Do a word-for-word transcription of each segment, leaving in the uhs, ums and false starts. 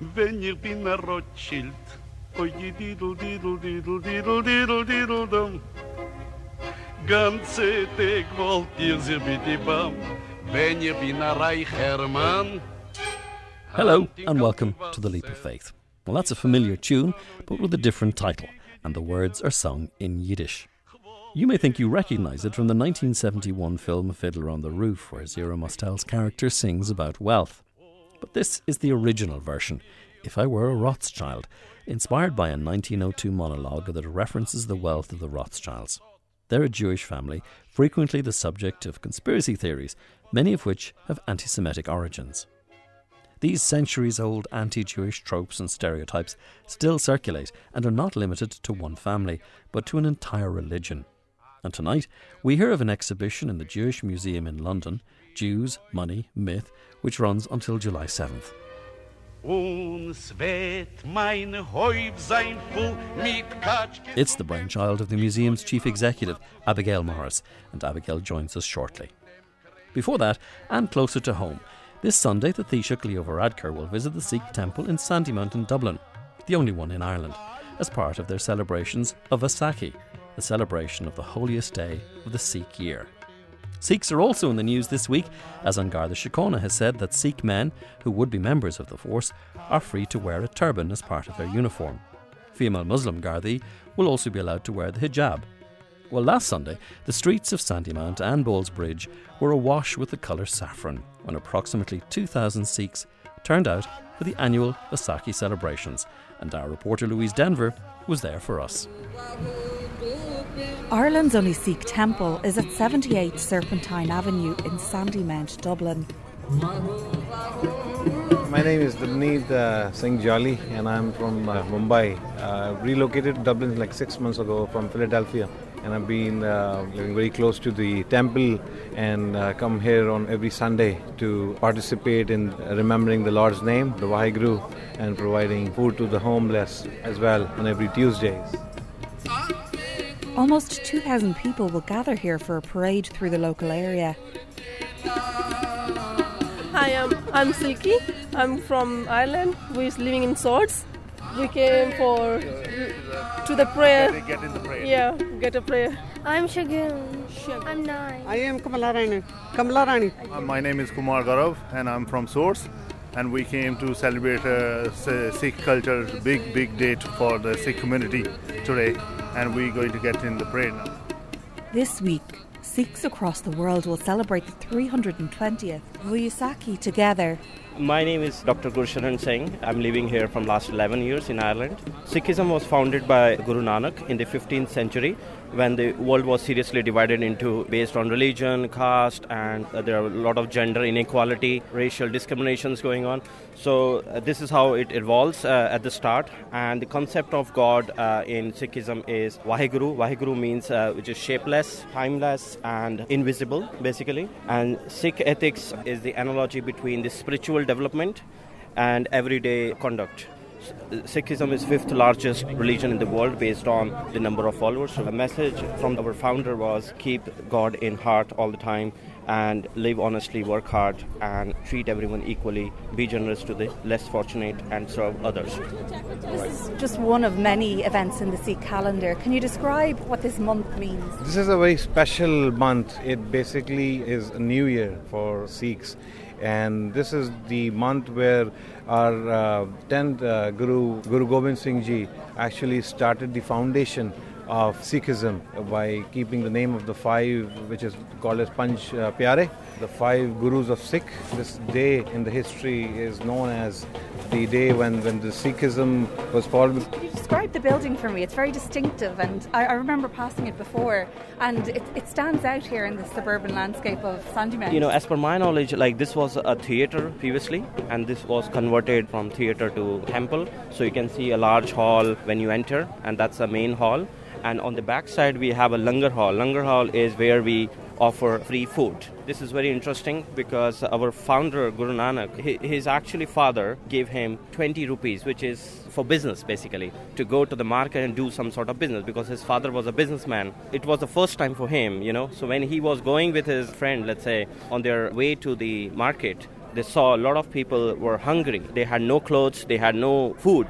Venir bin a Rothschild. Oh, je diddle, diddle, diddle, diddle, diddle, diddle, dum. Ganze Tag wollt ihr sie bitte bam. Venir bin a reicher Mann. Hello and welcome to The Leap of Faith. Well, that's a familiar tune, but with a different title, and the words are sung in Yiddish. You may think you recognise it from the nineteen seventy-one film Fiddler on the Roof, where Zero Mostel's character sings about wealth. But this is the original version, If I Were a Rothschild, inspired by a nineteen oh two monologue that references the wealth of the Rothschilds. They're a Jewish family, frequently the subject of conspiracy theories, many of which have anti-Semitic origins. These centuries-old anti-Jewish tropes and stereotypes still circulate and are not limited to one family, but to an entire religion. And tonight, we hear of an exhibition in the Jewish Museum in London, Jews, Money, Myth, which runs until July seventh. It's the brainchild of the museum's chief executive, Abigail Morris, and Abigail joins us shortly. Before that, and closer to home, this Sunday the Taoiseach Leo Varadkar will visit the Sikh temple in Sandymount in Dublin, the only one in Ireland, as part of their celebrations of Vaisakhi, the celebration of the holiest day of the Sikh year. Sikhs are also in the news this week, as An Garda Síochána has said that Sikh men, who would be members of the force, are free to wear a turban as part of their uniform. Female Muslim Gardaí will also be allowed to wear the hijab. Well, last Sunday, the streets of Sandymount and Ballsbridge were awash with the colour saffron, when approximately two thousand Sikhs turned out for the annual Vaisakhi celebrations, and our reporter Louise Denver was there for us. Ireland's only Sikh temple is at seventy-eight Serpentine Avenue in Sandymount, Dublin. My name is Daneet uh, Singh Jolly and I'm from uh, Mumbai. Uh, relocated to Dublin like six months ago from Philadelphia, and I've been uh, living very close to the temple and uh, come here on every Sunday to participate in remembering the Lord's name, the Waheguru, and providing food to the homeless as well on every Tuesdays. Almost two thousand people will gather here for a parade through the local area. Hi, I'm, I'm Silky. I'm from Ireland. We're living in Swords. We came for to the prayer. Get, get in the prayer. Yeah, get a prayer. I'm Shagun. Shagun. I'm nine. I am Kamala Rani. Kamala Rani. My name is Kumar Gaurav and I'm from Swords. And we came to celebrate uh, Sikh culture, big, big date for the Sikh community today. And we're going to get in the prayer now. This week, Sikhs across the world will celebrate the three hundred twentieth Vaisakhi together. My name is Doctor Gurtej Singh. I'm living here from last eleven years in Ireland. Sikhism was founded by Guru Nanak in the fifteenth century, when the world was seriously divided into based on religion, caste, and uh, there are a lot of gender inequality, racial discriminations going on. So uh, this is how it evolves uh, at the start. And the concept of God uh, in Sikhism is Waheguru. Waheguru means uh, which is shapeless, timeless, and invisible, basically. And Sikh ethics is the analogy between the spiritual development and everyday conduct. Sikhism is fifth largest religion in the world based on the number of followers. So the message from our founder was keep God in heart all the time and live honestly, work hard and treat everyone equally, be generous to the less fortunate and serve others. This is just one of many events in the Sikh calendar. Can you describe what this month means? This is a very special month. It basically is a new year for Sikhs. And this is the month where our uh, tenth uh, Guru, Guru Gobind Singh Ji, actually started the foundation of Sikhism by keeping the name of the five, which is called as Panj Pyare, the five Gurus of Sikh. This day in the history is known as the day when, when the Sikhism was formed. You described the building for me. It's very distinctive, and I, I remember passing it before, and it, it stands out here in the suburban landscape of Sandymount. You know, as per my knowledge, like this was a theatre previously, and this was converted from theatre to temple. So you can see a large hall when you enter, and that's the main hall. And on the back side, we have a langar hall. Langar hall is where we offer free food. This is very interesting because our founder, Guru Nanak, his actually father gave him twenty rupees, which is for business, basically, to go to the market and do some sort of business because his father was a businessman. It was the first time for him, you know. So when he was going with his friend, let's say, on their way to the market, They saw a lot of people were hungry. They had no clothes, they had no food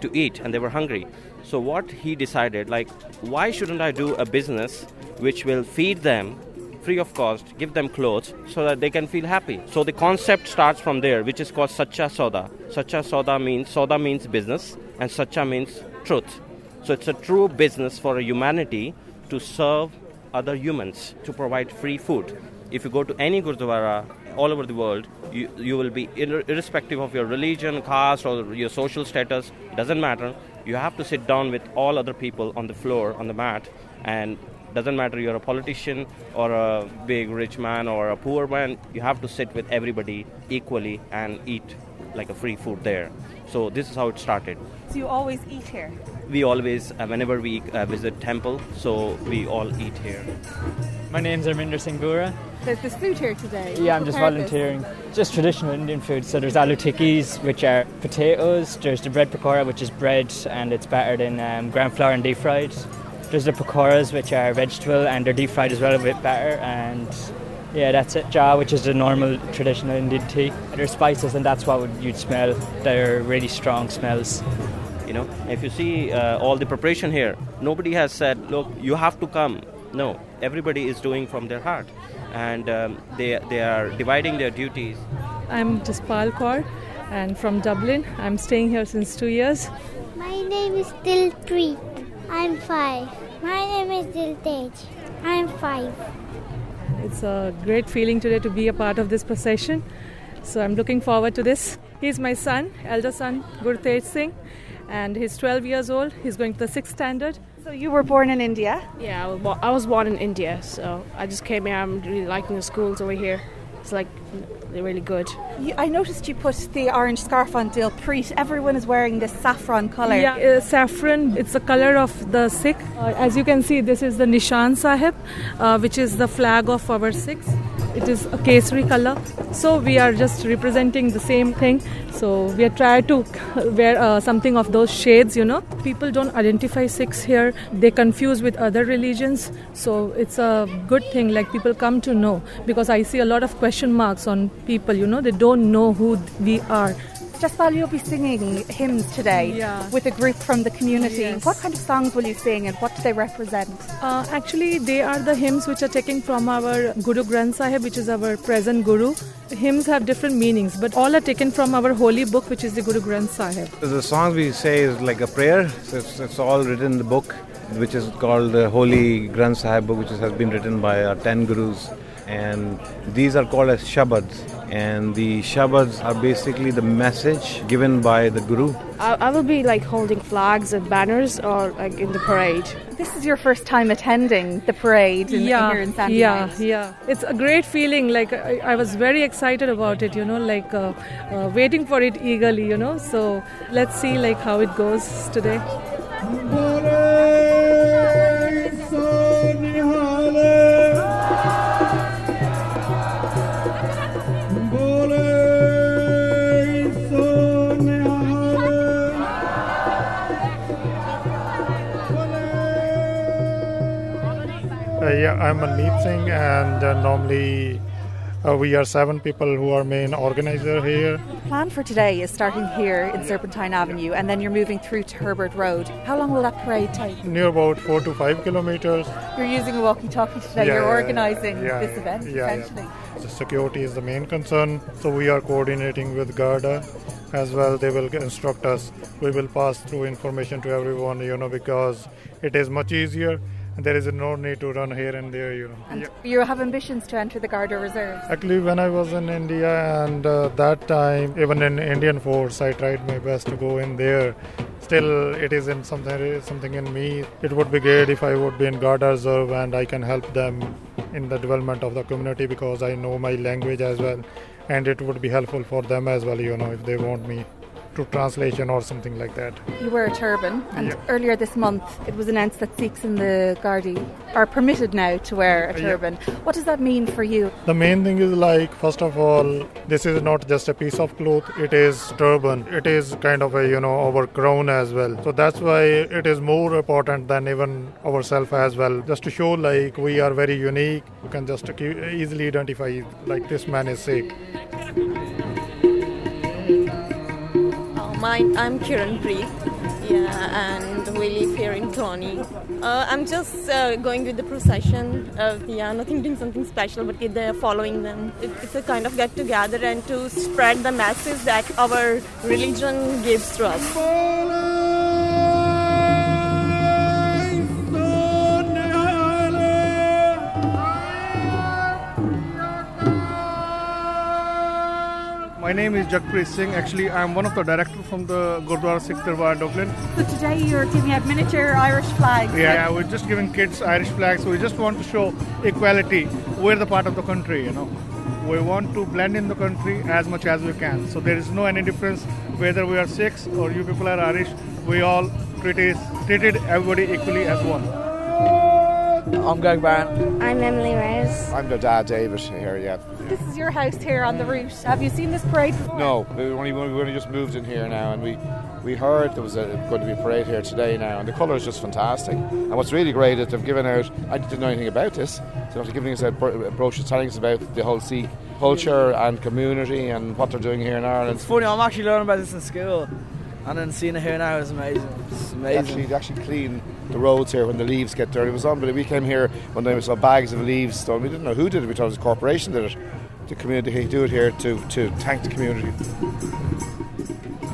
to eat, and they were hungry. So what he decided, like, why shouldn't I do a business which will feed them free of cost, give them clothes, so that they can feel happy? So the concept starts from there, which is called Sachcha Sauda. Sachcha Sauda means, Sauda means business, and Sachcha means truth. So it's a true business for humanity to serve other humans, to provide free food. If you go to any Gurdwara all over the world, you, you will be, irrespective of your religion, caste, or your social status, doesn't matter. You have to sit down with all other people on the floor, on the mat, and doesn't matter you're a politician or a big rich man or a poor man, you have to sit with everybody equally and eat like a free food there. So this is how it started. So you always eat here? We always, uh, whenever we uh, visit temple, so we all eat here. My name's Arminder Singh Bura. There's this food here today. Yeah, I'm just volunteering. This? Just traditional Indian food. So there's aloo tikkis, which are potatoes. There's the bread pakora, which is bread, and it's battered in um, gram flour and deep fried. There's the pakoras, which are vegetable, and they're deep fried as well with batter. And yeah, that's it. Jah, which is the normal traditional Indian tea. There's spices, and that's what you'd smell. They're really strong smells. You know, if you see uh, all the preparation here, nobody has said, look, you have to come. No, everybody is doing from their heart, and um, they they are dividing their duties. I'm Jaspal Kaur, and from Dublin. I'm staying here since two years. My name is Dilpreet. I'm five. My name is Gurtej. I'm five. It's a great feeling today to be a part of this procession. So I'm looking forward to this. He's my son, elder son, Gurtej Singh, and he's twelve years old. He's going to the sixth standard. So you were born in India? Yeah, I was born in India. So I just came here. I'm really liking the schools over here. It's like, they're really good. You, I noticed you put the orange scarf on Dilpreet. Everyone is wearing this saffron colour. Yeah, uh, saffron, it's the colour of the Sikh. Uh, as you can see, this is the Nishan Sahib, uh, which is the flag of our Sikhs. It is a Kesri colour. So we are just representing the same thing. So we are trying to wear uh, something of those shades, you know. People don't identify Sikhs here. They confuse with other religions. So it's a good thing, like people come to know. Because I see a lot of question marks on people, you know, they don't know who we are. Jaspal, you'll be singing hymns today yeah. with a group from the community. Yes. What kind of songs will you sing and what do they represent? Uh, actually, they are the hymns which are taken from our Guru Granth Sahib, which is our present Guru. Hymns have different meanings, but all are taken from our holy book, which is the Guru Granth Sahib. The songs we say is like a prayer. So it's, it's all written in the book, which is called the Holy Granth Sahib book, which has been written by our ten Gurus. And these are called as shabads. And the shabads are basically the message given by the Guru. I, I will be like holding flags and banners or like in the parade. This is your first time attending the parade in, yeah, here in Sandy Yeah, Heights. yeah. It's a great feeling. Like I, I was very excited about it, you know, like uh, uh, waiting for it eagerly, you know. So let's see like how it goes today. Yeah, I'm Annette Singh, and uh, normally uh, we are seven people who are main organizer here. The plan for today is starting here in Serpentine Avenue, and then you're moving through to Herbert Road. How long will that parade take? Near about four to five kilometers. You're using a walkie-talkie today. Yeah, you're organizing yeah, this event, yeah, essentially. Yeah. So security is the main concern, so we are coordinating with Garda as well. They will instruct us. We will pass through information to everyone, you know, because it is much easier. There is no need to run here and there, you know. And yeah. you have ambitions to enter the Garda Reserve? Actually, when I was in India and uh, that time, even in Indian Force, I tried my best to go in there. Still, it is in something, something in me. It would be great if I would be in Garda Reserve and I can help them in the development of the community because I know my language as well. And it would be helpful for them as well, you know, if they want me to translation or something like that. You wear a turban, and yeah. earlier this month it was announced that Sikhs in the Gardaí are permitted now to wear a turban. Yeah. What does that mean for you? The main thing is like, first of all, this is not just a piece of cloth, it is turban. It is kind of a, you know, our crown as well. So that's why it is more important than even ourselves as well. Just to show like we are very unique, you can just easily identify like this man is Sikh. my, I'm Kiran Preet, yeah, and we live here in Tony. Uh, I'm just uh, going with the procession, of, yeah, nothing doing something special, but they're following them. It, it's a kind of get together and to spread the message that our religion gives to us. My name is Gurtej Singh. Actually, I'm one of the directors from the Gurdwara Sikh Darbar in Dublin. So today you're giving out miniature Irish flags. Yeah, right? We're just giving kids Irish flags. We just want to show equality. We're the part of the country, you know. We want to blend in the country as much as we can. So there is no any difference whether we are Sikhs or you people are Irish. We all treated, treated everybody equally as one. I'm Greg Barron. I'm Emily Reyes. I'm the dad, David, here, yeah. This is your house here on the route. Have you seen this parade before? No, we only, we only just moved in here now, and we, we heard there was a, going to be a parade here today now, and the colour is just fantastic. And what's really great is they've given out, I didn't know anything about this, so they've given us a brochure telling us about the whole Sikh culture and community and what they're doing here in Ireland. It's funny, I'm actually learning about this in school, and then seeing it here now is amazing. It's amazing. Actually, they actually clean the roads here when the leaves get dirty. It was unbelievable. We came here one day, we saw bags of leaves stolen. We didn't know who did it. We thought it was a corporation did it. The community do it here to, to thank the community.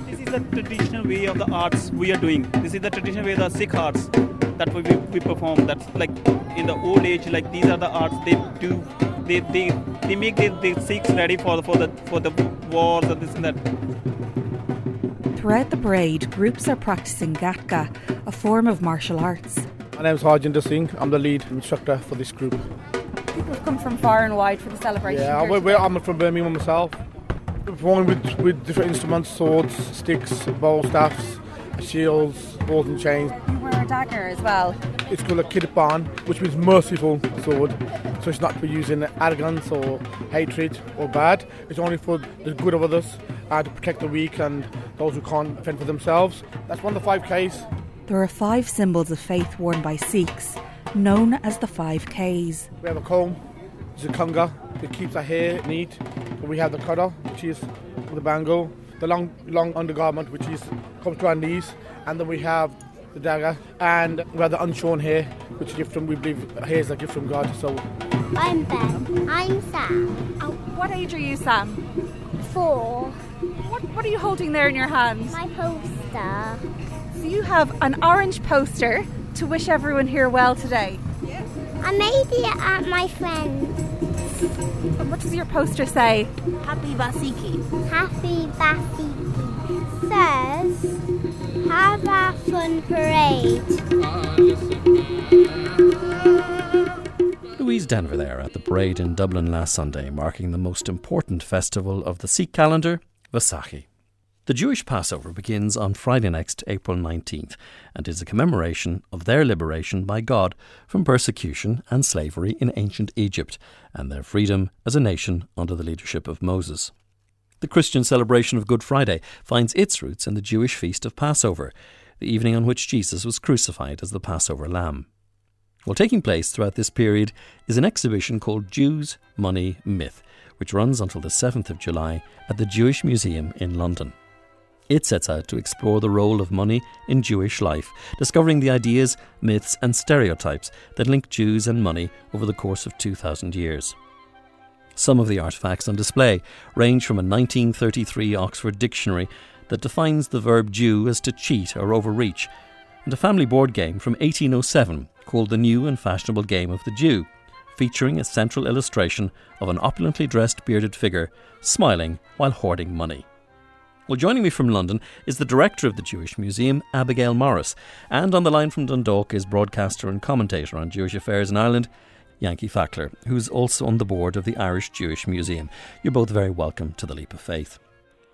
This is the traditional way of the arts we are doing. This is the traditional way of the Sikh arts that we, we perform. That's like in the old age, like these are the arts they do. They they, they make the, the Sikhs ready for for the for the wars and this and that. Throughout the parade, groups are practicing Gatka, a form of martial arts. My name is Arminder Singh. I'm the lead instructor for this group. People have come from far and wide for the celebration. Yeah, we're, we're, I'm from Birmingham myself. We're performing with, with different instruments, swords, sticks, bow staffs, shields, balls and chains. You wear a dagger as well. It's called a kidpan, which means merciful sword. So it's not for using arrogance or hatred or bad. It's only for the good of others, uh, to protect the weak and those who can't fend for themselves. That's one of the five Ks. There are five symbols of faith worn by Sikhs, known as the five Ks. We have a comb, it's a conga, that keeps our hair neat. We have the kada, which is the bangle, the long long undergarment, which is comes to our knees, and then we have the dagger, and we have the unshorn hair, which is a gift from, we believe hair is a gift from God. So I'm Ben. I'm Sam. Oh, what age are you, Sam? Four. What, what are you holding there in your hands? My poster. So you have an orange poster to wish everyone here well today. Yeah. I made it at my friend's. And what does your poster say? Happy Vaisakhi. Happy Vaisakhi. Says, have a fun parade. Louise Denver there at the parade in Dublin last Sunday, marking the most important festival of the Sikh calendar, Vaisakhi. The Jewish Passover begins on Friday next, April nineteenth, and is a commemoration of their liberation by God from persecution and slavery in ancient Egypt, and their freedom as a nation under the leadership of Moses. The Christian celebration of Good Friday finds its roots in the Jewish feast of Passover, the evening on which Jesus was crucified as the Passover lamb. Well, taking place throughout this period is an exhibition called Jews, Money, Myth, which runs until the seventh of July at the Jewish Museum in London. It sets out to explore the role of money in Jewish life, discovering the ideas, myths and stereotypes that link Jews and money over the course of two thousand years. Some of the artefacts on display range from a nineteen thirty-three Oxford dictionary that defines the verb Jew as to cheat or overreach, and a family board game from eighteen oh seven called The New and Fashionable Game of the Jew, featuring a central illustration of an opulently dressed bearded figure smiling while hoarding money. Well, joining me from London is the director of the Jewish Museum, Abigail Morris, and on the line from Dundalk is broadcaster and commentator on Jewish affairs in Ireland, Yanky Fackler, who's also on the board of the Irish Jewish Museum. You're both very welcome to The Leap of Faith.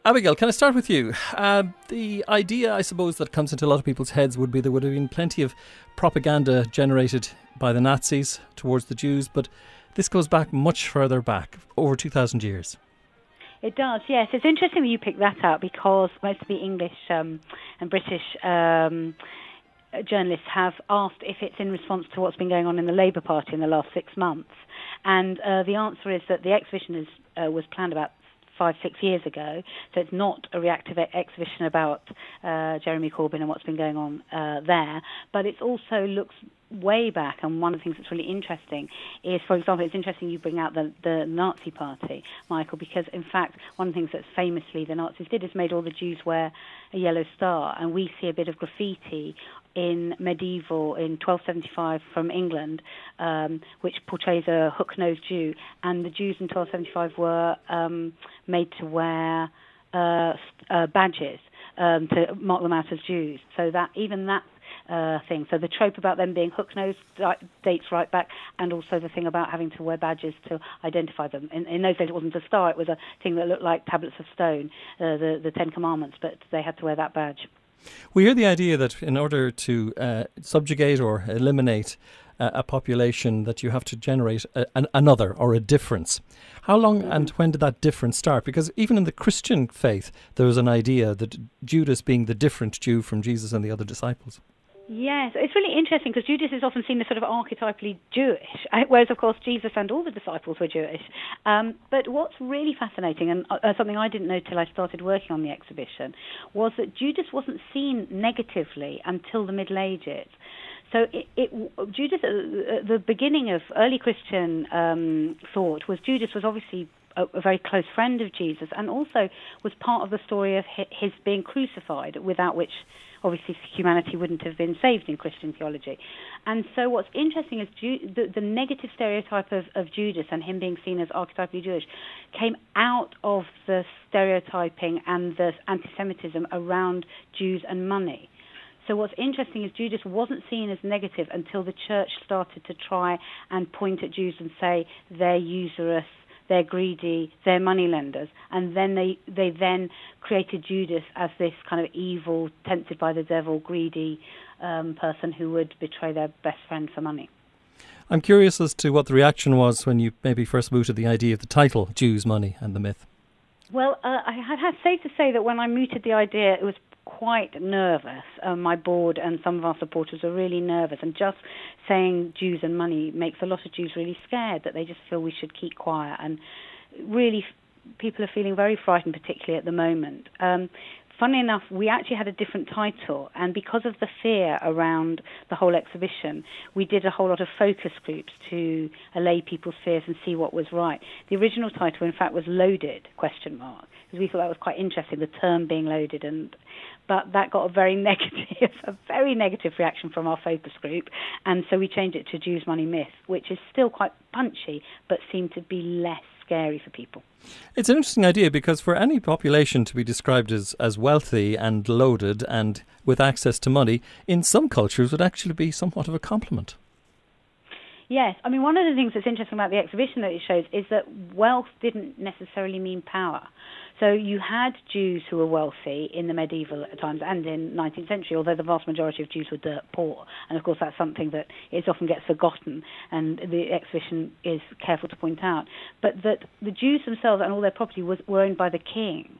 Abigail, can I start with you? Uh, the idea, I suppose, that comes into a lot of people's heads would be there would have been plenty of propaganda generated by the Nazis towards the Jews, but this goes back much further back, over two thousand years. It does, yes. It's interesting that you picked that up because most of the English um, and British um, journalists have asked if it's in response to what's been going on in the Labour Party in the last six months. And uh, the answer is that the exhibition is, uh, was planned about five, six years ago. So it's not a reactive exhibition about uh, Jeremy Corbyn and what's been going on uh, there. But it also looks way back, and one of the things that's really interesting is, for example, it's interesting you bring out the, the Nazi Party, Michael, because in fact one of the things that famously the Nazis did is made all the Jews wear a yellow star, and we see a bit of graffiti in medieval, in twelve seventy-five from England, um, which portrays a hook-nosed Jew, and the Jews in twelve seventy-five were um, made to wear uh, uh, badges um, to mark them out as Jews, so that even that Uh, thing. So the trope about them being hook-nosed dates right back, and also the thing about having to wear badges to identify them. In, in those days, it wasn't a star; it was a thing that looked like tablets of stone, uh, the the Ten Commandments. But they had to wear that badge. We hear the idea that in order to uh, subjugate or eliminate uh, a population, that you have to generate a, an, another or a difference. How long mm-hmm. and when did that difference start? Because even in the Christian faith, there was an idea that Judas being the different Jew from Jesus and the other disciples. Yes, it's really interesting because Judas is often seen as sort of archetypally Jewish, whereas, of course, Jesus and all the disciples were Jewish. Um, but what's really fascinating, and uh, something I didn't know till I started working on the exhibition, was that Judas wasn't seen negatively until the Middle Ages. So it, it, Judas, uh, the beginning of early Christian um, thought was Judas was obviously a very close friend of Jesus, and also was part of the story of his being crucified, without which obviously humanity wouldn't have been saved in Christian theology. And so what's interesting is Ju- the, the negative stereotype of, of Judas and him being seen as archetypally Jewish came out of the stereotyping and the anti-Semitism around Jews and money. So what's interesting is Judas wasn't seen as negative until the church started to try and point at Jews and say they're usurious, they're greedy, they're moneylenders. And then they, they then created Judas as this kind of evil, tempted by the devil, greedy um, person who would betray their best friend for money. I'm curious as to what the reaction was when you maybe first mooted the idea of the title, Jews, Money and the Myth. Well, uh, I have safe to say that when I mooted the idea, it was quite nervous. Um, my board and some of our supporters are really nervous, and just saying Jews and money makes a lot of Jews really scared, that they just feel we should keep quiet, and really f- people are feeling very frightened, particularly at the moment. Um, funnily enough, we actually had a different title, and because of the fear around the whole exhibition, we did a whole lot of focus groups to allay people's fears and see what was right. The original title, in fact, was Loaded, question mark, because we thought that was quite interesting, the term being loaded, and but that got a very negative, a very negative reaction from our focus group, and so we changed it to Jews, Money, Myth, which is still quite punchy, but seemed to be less scary for people. It's an interesting idea, because for any population to be described as, as wealthy and loaded and with access to money, in some cultures would actually be somewhat of a compliment. Yes, I mean, one of the things that's interesting about the exhibition that it shows is that wealth didn't necessarily mean power. So you had Jews who were wealthy in the medieval times and in nineteenth century, although the vast majority of Jews were dirt poor. And of course, that's something that is often gets forgotten, and the exhibition is careful to point out. But that the Jews themselves and all their property was, were owned by the king.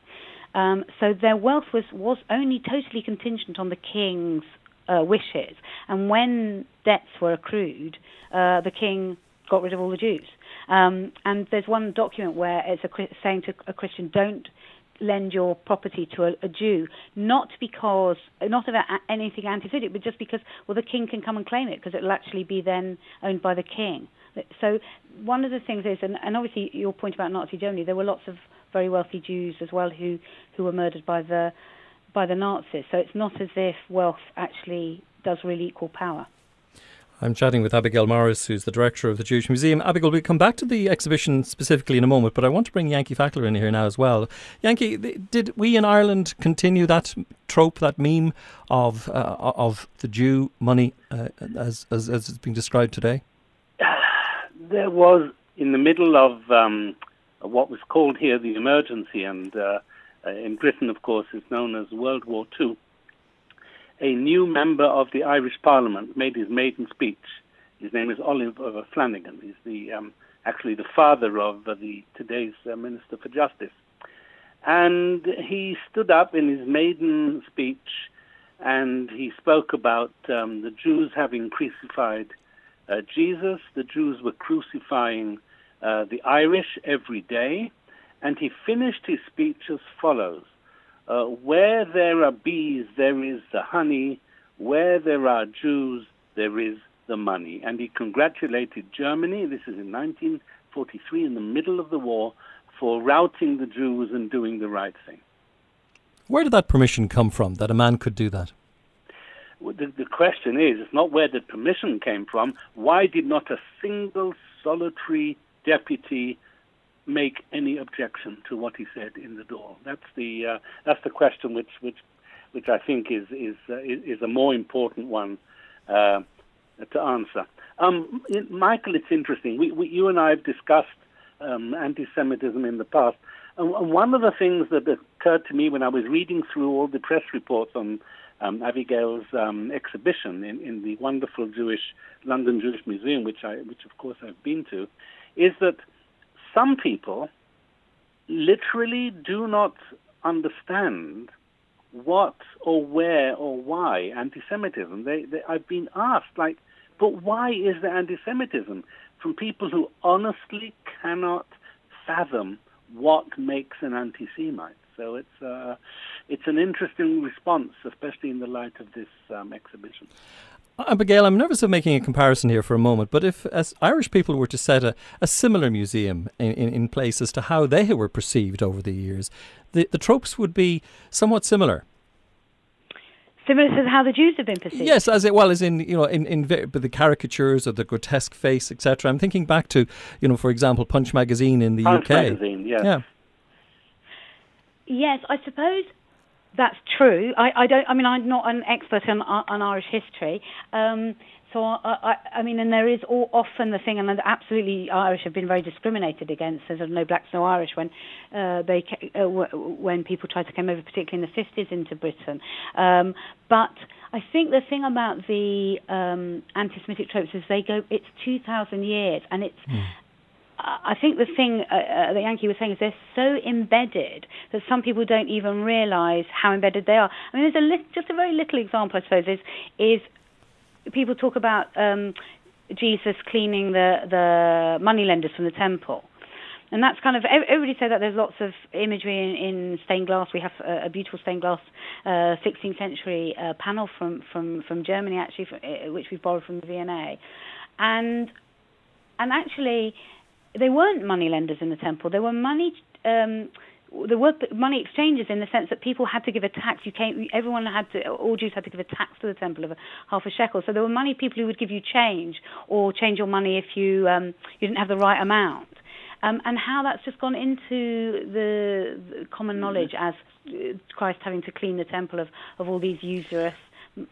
Um, so their wealth was, was only totally contingent on the king's uh, wishes. And when debts were accrued, uh, the king got rid of all the Jews. Um, and there's one document where it's a, saying to a Christian, don't lend your property to a, a Jew, not because, not about anything anti-Semitic, but just because, well, the king can come and claim it, because it'll actually be then owned by the king. So one of the things is, and, and obviously your point about Nazi Germany, there were lots of very wealthy Jews as well who, who were murdered by the, by the Nazis. So it's not as if wealth actually does really equal power. I'm chatting with Abigail Morris, who's the director of the Jewish Museum. Abigail, we'll come back to the exhibition specifically in a moment, but I want to bring Yanky Fackler in here now as well. Yanky, did we in Ireland continue that trope, that meme of uh, of the Jew money uh, as, as as it's being described today? There was, in the middle of um, what was called here the emergency, and uh, in Britain, of course, it's known as World War Two, a new member of the Irish Parliament made his maiden speech. His name is Oliver Flanagan. He's the um, actually the father of uh, the today's uh, Minister for Justice. And he stood up in his maiden speech, and he spoke about um, the Jews having crucified uh, Jesus. The Jews were crucifying uh, the Irish every day, and he finished his speech as follows: uh, where there are bees, there is the honey. Where there are Jews, there is the money. And he congratulated Germany, this is in nineteen forty-three, in the middle of the war, for routing the Jews and doing the right thing. Where did that permission come from, that a man could do that? Well, the, the question is, it's not where the permission came from. Why did not a single solitary deputy make any objection to what he said in the door? That's the uh, that's the question which which which I think is is uh, is a more important one uh, to answer. Um, Michael, it's interesting. We, we, you and I have discussed um, anti-Semitism in the past. And one of the things that occurred to me when I was reading through all the press reports on um, Abigail's um, exhibition in, in the wonderful Jewish London Jewish Museum, which I, which of course I've been to, is that some people literally do not understand what or where or why anti-Semitism. They, they, I've been asked, like, but why is there anti-Semitism? From people who honestly cannot fathom what makes an anti-Semite. So it's uh, it's an interesting response, especially in the light of this um, exhibition. Abigail, I'm nervous of making a comparison here for a moment, but if as Irish people were to set a, a similar museum in, in, in place as to how they were perceived over the years, the, the tropes would be somewhat similar. Similar to how the Jews have been perceived. Yes, as it well as in you know in in the caricatures of the grotesque face, et cetera. I'm thinking back to you know for example Punch magazine in the Punch U K. Magazine, yes. Yeah. Yes, I suppose that's true. I, I don't. I mean, I'm not an expert on, on Irish history, um, so I, I, I mean, and there is all, often the thing, and absolutely, Irish have been very discriminated against. There's no blacks, no Irish when uh, they uh, when people tried to come over, particularly in the fifties, into Britain, um, but. I think the thing about the um, anti-Semitic tropes is they go, it's two thousand years, and it's, mm. I think the thing uh, that Yanky was saying is they're so embedded that some people don't even realise how embedded they are. I mean, there's a li- just a very little example, I suppose, is, is people talk about um, Jesus cleaning the, the moneylenders from the temple. And that's kind of, everybody said that there's lots of imagery in, in stained glass. We have a, a beautiful stained glass uh, sixteenth century uh, panel from, from, from Germany, actually, from, uh, which we've borrowed from the V and A. And and actually, they weren't money lenders in the temple. There were money um, there were money exchanges in the sense that people had to give a tax. You came, everyone had to, all Jews had to give a tax to the temple of a, half a shekel. So there were money people who would give you change or change your money if you um, you didn't have the right amount. Um, and how that's just gone into the, the common knowledge as Christ having to clean the temple of, of all these usurious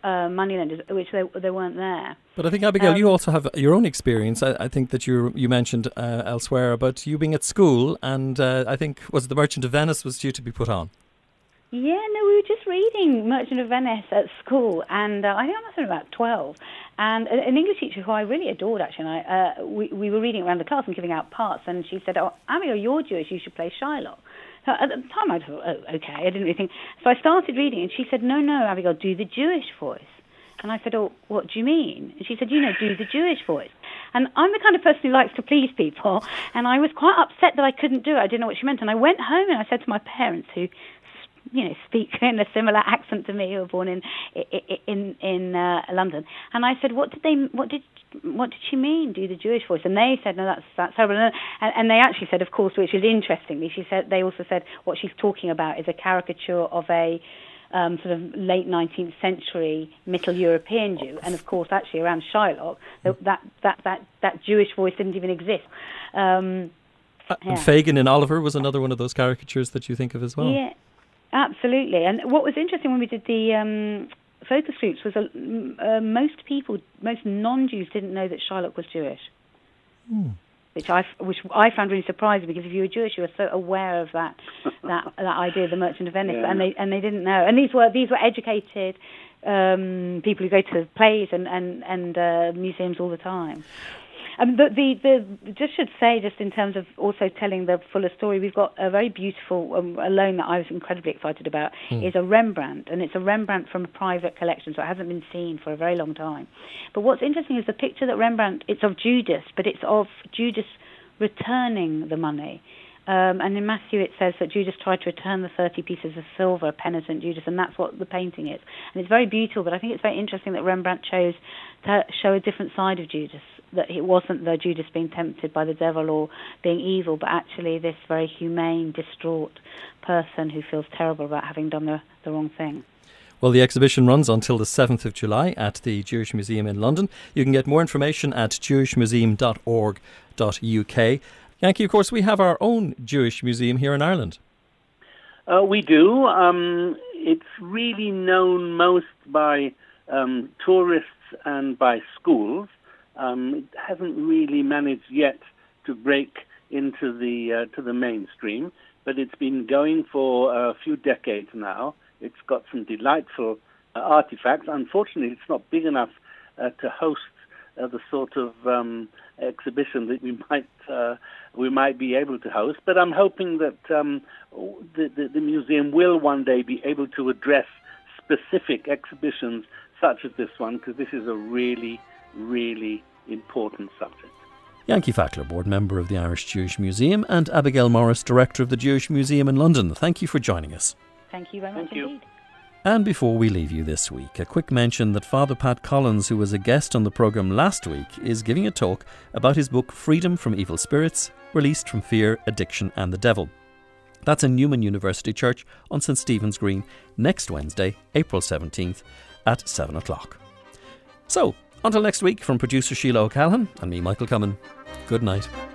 uh, moneylenders, which they, they weren't there. But I think, Abigail, um, you also have your own experience. I, I think that you you mentioned uh, elsewhere about you being at school, and uh, I think, was it the Merchant of Venice was due to be put on? Yeah, no, we were just reading Merchant of Venice at school, and uh, I think I must have been about twelve. And an English teacher who I really adored, actually, and I, uh, we, we were reading around the class and giving out parts, and she said, "Oh, Abigail, you're Jewish, you should play Shylock." So at the time, I thought, oh, okay, I didn't really think. So I started reading, and she said, "No, no, Abigail, do the Jewish voice." And I said, "Oh, what do you mean?" And she said, "You know, do the Jewish voice." And I'm the kind of person who likes to please people, and I was quite upset that I couldn't do it. I didn't know what she meant, and I went home and I said to my parents, who you know, speak in a similar accent to me, who were born in in in uh, London. And I said, "What did they? What did? What did she mean? Do the Jewish voice?" And they said, "No, that's that's horrible." And, and they actually said, of course, which is interestingly, she said they also said what she's talking about is a caricature of a um, sort of late nineteenth century Middle European Jew. And of course, actually, around Shylock, that that that that, that Jewish voice didn't even exist. Um, uh, yeah. And Fagin in Oliver was another one of those caricatures that you think of as well. Yeah. Absolutely. And what was interesting when we did the um, focus groups was uh, uh, most people, most non-Jews didn't know that Shylock was Jewish, mm. which, I, which I found really surprising, because if you were Jewish, you were so aware of that that, that idea of the Merchant of Venice, yeah. and, they, and they didn't know. And these were these were educated um, people who go to plays and, and, and uh, museums all the time. Um, the, the, the, just should say, just in terms of also telling the fuller story, we've got a very beautiful um, a loan that I was incredibly excited about, mm. is a Rembrandt, and it's a Rembrandt from a private collection, so it hasn't been seen for a very long time. But what's interesting is the picture that Rembrandt, it's of Judas, but it's of Judas returning the money. Um, and in Matthew it says that Judas tried to return the thirty pieces of silver, penitent Judas, and that's what the painting is. And it's very beautiful, but I think it's very interesting that Rembrandt chose to show a different side of Judas, that it wasn't the Judas being tempted by the devil or being evil, but actually this very humane, distraught person who feels terrible about having done the, the wrong thing. Well, the exhibition runs until the seventh of July at the Jewish Museum in London. You can get more information at jewish museum dot org dot U K. Yanky, of course, we have our own Jewish museum here in Ireland. Uh, we do. Um, it's really known most by um, tourists and by schools. Um, it hasn't really managed yet to break into the uh, to the mainstream, but it's been going for a few decades now. It's got some delightful uh, artifacts. Unfortunately, it's not big enough uh, to host Uh, the sort of um, exhibition that we might uh, we might be able to host, but I'm hoping that um, the, the, the museum will one day be able to address specific exhibitions such as this one, because this is a really, really important subject. Yanky Fackler, board member of the Irish Jewish Museum, and Abigail Morris, director of the Jewish Museum in London. Thank you for joining us. Thank you very much Thank you. indeed. And before we leave you this week, a quick mention that Father Pat Collins, who was a guest on the programme last week, is giving a talk about his book Freedom from Evil Spirits, Released from Fear, Addiction and the Devil. That's in Newman University Church on St Stephen's Green next Wednesday, April seventeenth at seven o'clock. So, until next week, from producer Sheila O'Callaghan and me, Michael Cummin, good night.